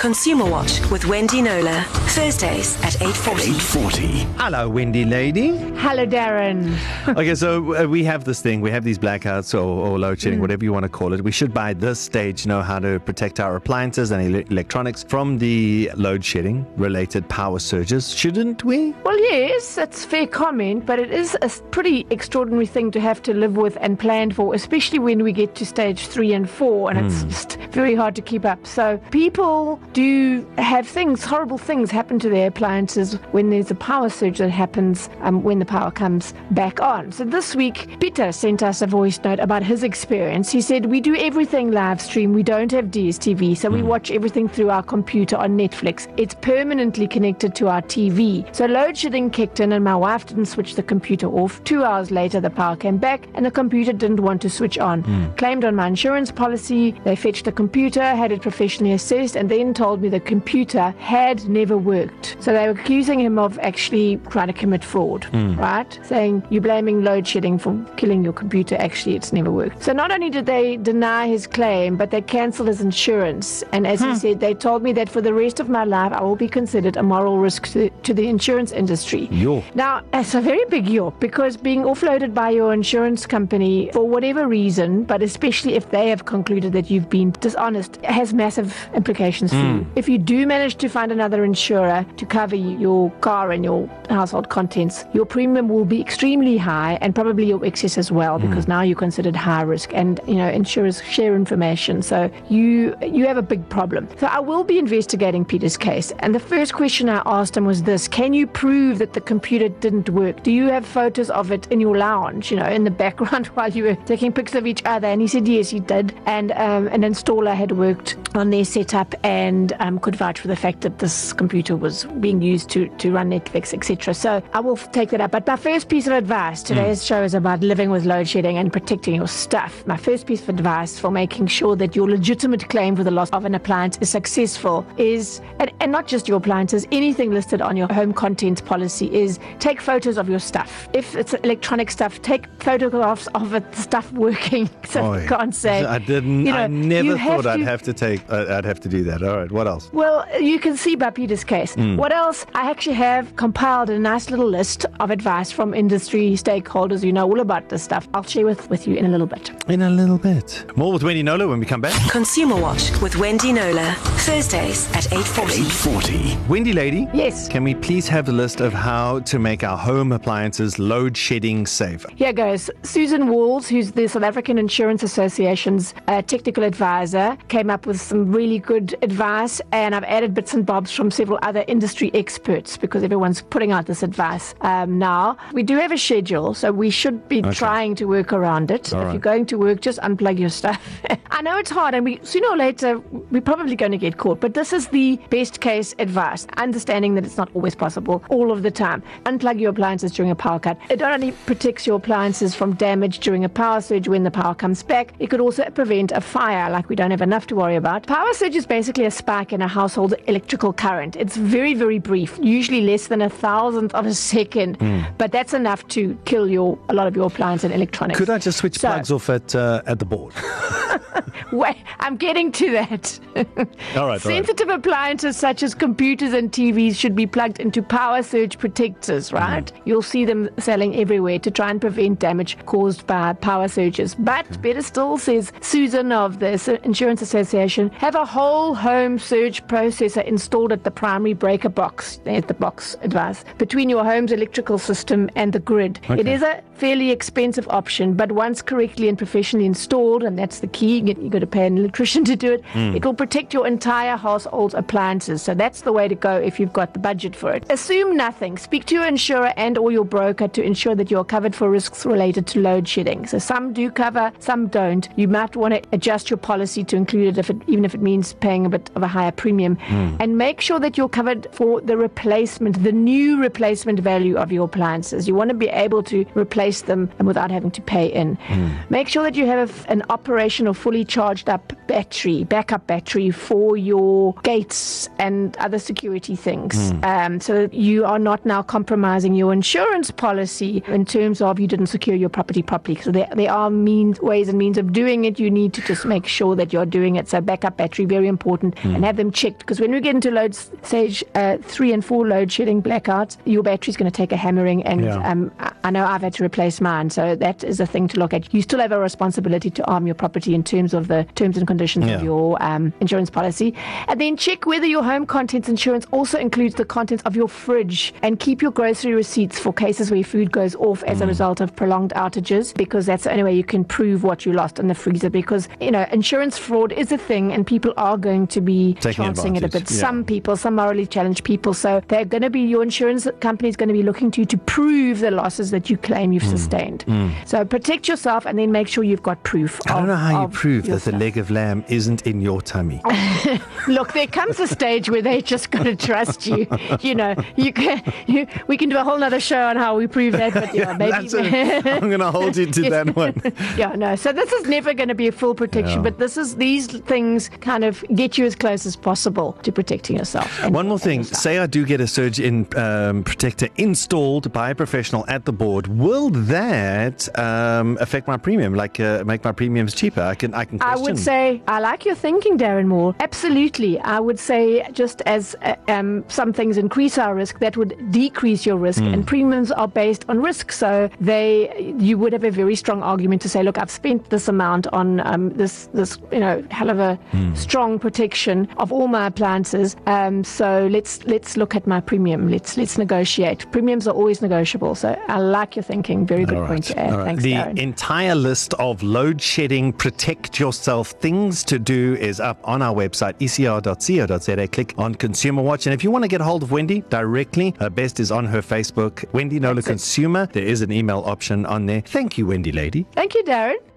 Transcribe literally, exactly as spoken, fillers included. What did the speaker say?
Consumer Watch with Wendy Knowler, Thursdays at eight forty. eight forty. Hello, Wendy lady. Hello, Darren. Okay, so uh, we have this thing. We have these blackouts or, or load shedding, mm. whatever you want to call it. We should, by this stage, know how to protect our appliances and ele- electronics from the load shedding related power surges, shouldn't we? Well, yes, that's a fair comment, but it is a pretty extraordinary thing to have to live with and plan for, especially when we get to stage three and four, and mm. it's just very hard to keep up. So people do have things, horrible things happen to their appliances when there's a power surge that happens um, when the power comes back on. So this week, Peter sent us a voice note about his experience. He said, we do everything live stream. We don't have D S T V, so mm. we watch everything through our computer on Netflix. It's permanently connected to our T V. So load shedding kicked in and my wife didn't switch the computer off. Two hours later, the power came back and the computer didn't want to switch on. Mm. Claimed on my insurance policy. They fetched the computer, had it professionally assessed, and then told me the computer had never worked. So they were accusing him of actually trying to commit fraud, mm. right? Saying, you're blaming load shedding for killing your computer. Actually, it's never worked. So not only did they deny his claim, but they cancelled his insurance. And as huh. he said, they told me that for the rest of my life, I will be considered a moral risk to, to the insurance industry. Yo. Now, it's a very big yo, because being offloaded by your insurance company for whatever reason, but especially if they have concluded that you've been dishonest, has massive implications mm. for you. If you do manage to find another insurer to cover your car and your household contents, your premium will be extremely high, and probably your excess as well, because mm. now you're considered high risk, and you know insurers share information, so you you have a big problem. So I will be investigating Peter's case, and the first question I asked him was this: can you prove that the computer didn't work? Do you have photos of it in your lounge, you know, in the background while you were taking pics of each other? And he said yes, he did, and um, an installer had worked on their setup and um, could vouch for the fact that this computer was being used to, to run Netflix, et cetera. So I will take that up. But my first piece of advice, today's mm. show is about living with load shedding and protecting your stuff. My first piece of advice for making sure that your legitimate claim for the loss of an appliance is successful is, and, and not just your appliances, anything listed on your home contents policy, is take photos of your stuff. If it's electronic stuff, take photographs of it, stuff working, so Oy. you can't say. I didn't, you know, I never thought I'd to, have to take, uh, I'd have to do that. All right, what else? Well, you can see Bapita's case. Mm. What else? I actually have compiled a nice little list of advice from industry stakeholders who know all about this stuff. I'll share with, with you in a little bit. In a little bit. More with Wendy Knowler when we come back. Consumer Watch with Wendy Knowler, Thursdays at eight forty. eight forty. Wendy lady. Yes. Can we please have a list of how to make our home appliances load shedding safe? Here goes. Susan Walls, who's the South African Insurance Association's uh, technical advisor, came up with some really good advice, and I've added bits and bobs from several other industry experts because everyone's putting out this advice um, now. We do have a schedule, so we should be okay. trying to work around it. All if right. you're going to work, just unplug your stuff. I know it's hard, and we sooner or later, we're probably going to get caught, but this is the best case advice, understanding that it's not always possible all of the time. Unplug your appliances during a power cut. It not only protects your appliances from damage during a power surge when the power comes back, it could also prevent a fire, like we don't have enough to worry about. Power surge is basically a spike in a household electrical current. It's very, very brief, usually less than a thousandth of a second, mm. but that's enough to kill your a lot of your appliances and electronics. Could I just switch so, plugs off at uh, at the board? Wait, I'm getting to that. All right. Sensitive all right. appliances such as computers and T Vs should be plugged into power surge protectors, right? Mm. You'll see them selling everywhere to try and prevent damage caused by power surges. But okay. better still, says Susan of the Insurance Association, have a whole home surge processor installed at the primary breaker box, there's the box advice, between your home's electrical system and the grid. Okay. It is a fairly expensive option, but once correctly and professionally installed, and that's the key, you've got to pay an electrician to do it, mm. it will protect your entire household's appliances. So that's the way to go if you've got the budget for it. Assume nothing. Speak to your insurer and or your broker to ensure that you're covered for risks related to load shedding. So some do cover, some don't. You might want to adjust your policy to include it, if it even if it means paying a bit of a higher premium. Mm. And make sure that you're covered for the replacement, the new replacement value of your appliances. You want to be able to replace them and without having to pay in. Mm. Make sure that you have an operational, fully fully charged up battery, backup battery for your gates and other security things. Mm. Um, so you are not now compromising your insurance policy in terms of you didn't secure your property properly. So there, there are means, ways and means of doing it. You need to just make sure that you're doing it. So backup battery, very important, mm. and have them checked. Because when we get into load stage uh, three and four load shedding blackouts, your battery's going to take a hammering. And yeah. um, I know I've had to replace mine. So that is a thing to look at. You still have a responsibility to arm your property in terms of the terms and conditions yeah. of your um, insurance policy. And then check whether your home contents insurance also includes the contents of your fridge, and keep your grocery receipts for cases where food goes off as mm. a result of prolonged outages, because that's the only way you can prove what you lost in the freezer. Because, you know, insurance fraud is a thing and people are going to be taking chancing advantage. It a bit. Yeah. Some people, some morally challenged people. So they're going to be, your insurance company is going to be looking to you to prove the losses that you claim you've mm. sustained. Mm. So protect yourself and then make sure you've got proof. I of, don't know how you prove yourself. That the leg of lamb isn't in your tummy. Look, there comes a stage where they're just going to trust you. You know, you can, you, we can do a whole other show on how we prove that. But yeah, maybe a, I'm going to hold you to yes. that one. Yeah, no. So this is never going to be a full protection, yeah. but this is these things kind of get you as close as possible to protecting yourself. One more thing: say I do get a surge in um, protector installed by a professional at the board, will that um, affect my premium? Like uh, make my premiums cheaper? I can, I can. Question. I would say I like your thinking, Darren Moore. Absolutely, I would say just as uh, um, some things increase our risk, that would decrease your risk, mm. and premiums are based on risk. So they, you would have a very strong argument to say, look, I've spent this amount on um, this, this, you know, hell of a mm. strong protection of all my appliances. Um, so let's let's look at my premium. Let's let's negotiate. Premiums are always negotiable. So I like your thinking. Very good all point right. to add. Right. Thanks, the Darren. Entire list of load shedding, protect yourself things to do is up on our website, E C R dot co dot Z A. Click on Consumer Watch, and if you want to get a hold of Wendy directly, her best is on her Facebook, Wendy Knowler Consumer. There is an email option on there. Thank you, Wendy lady. Thank you, Darren.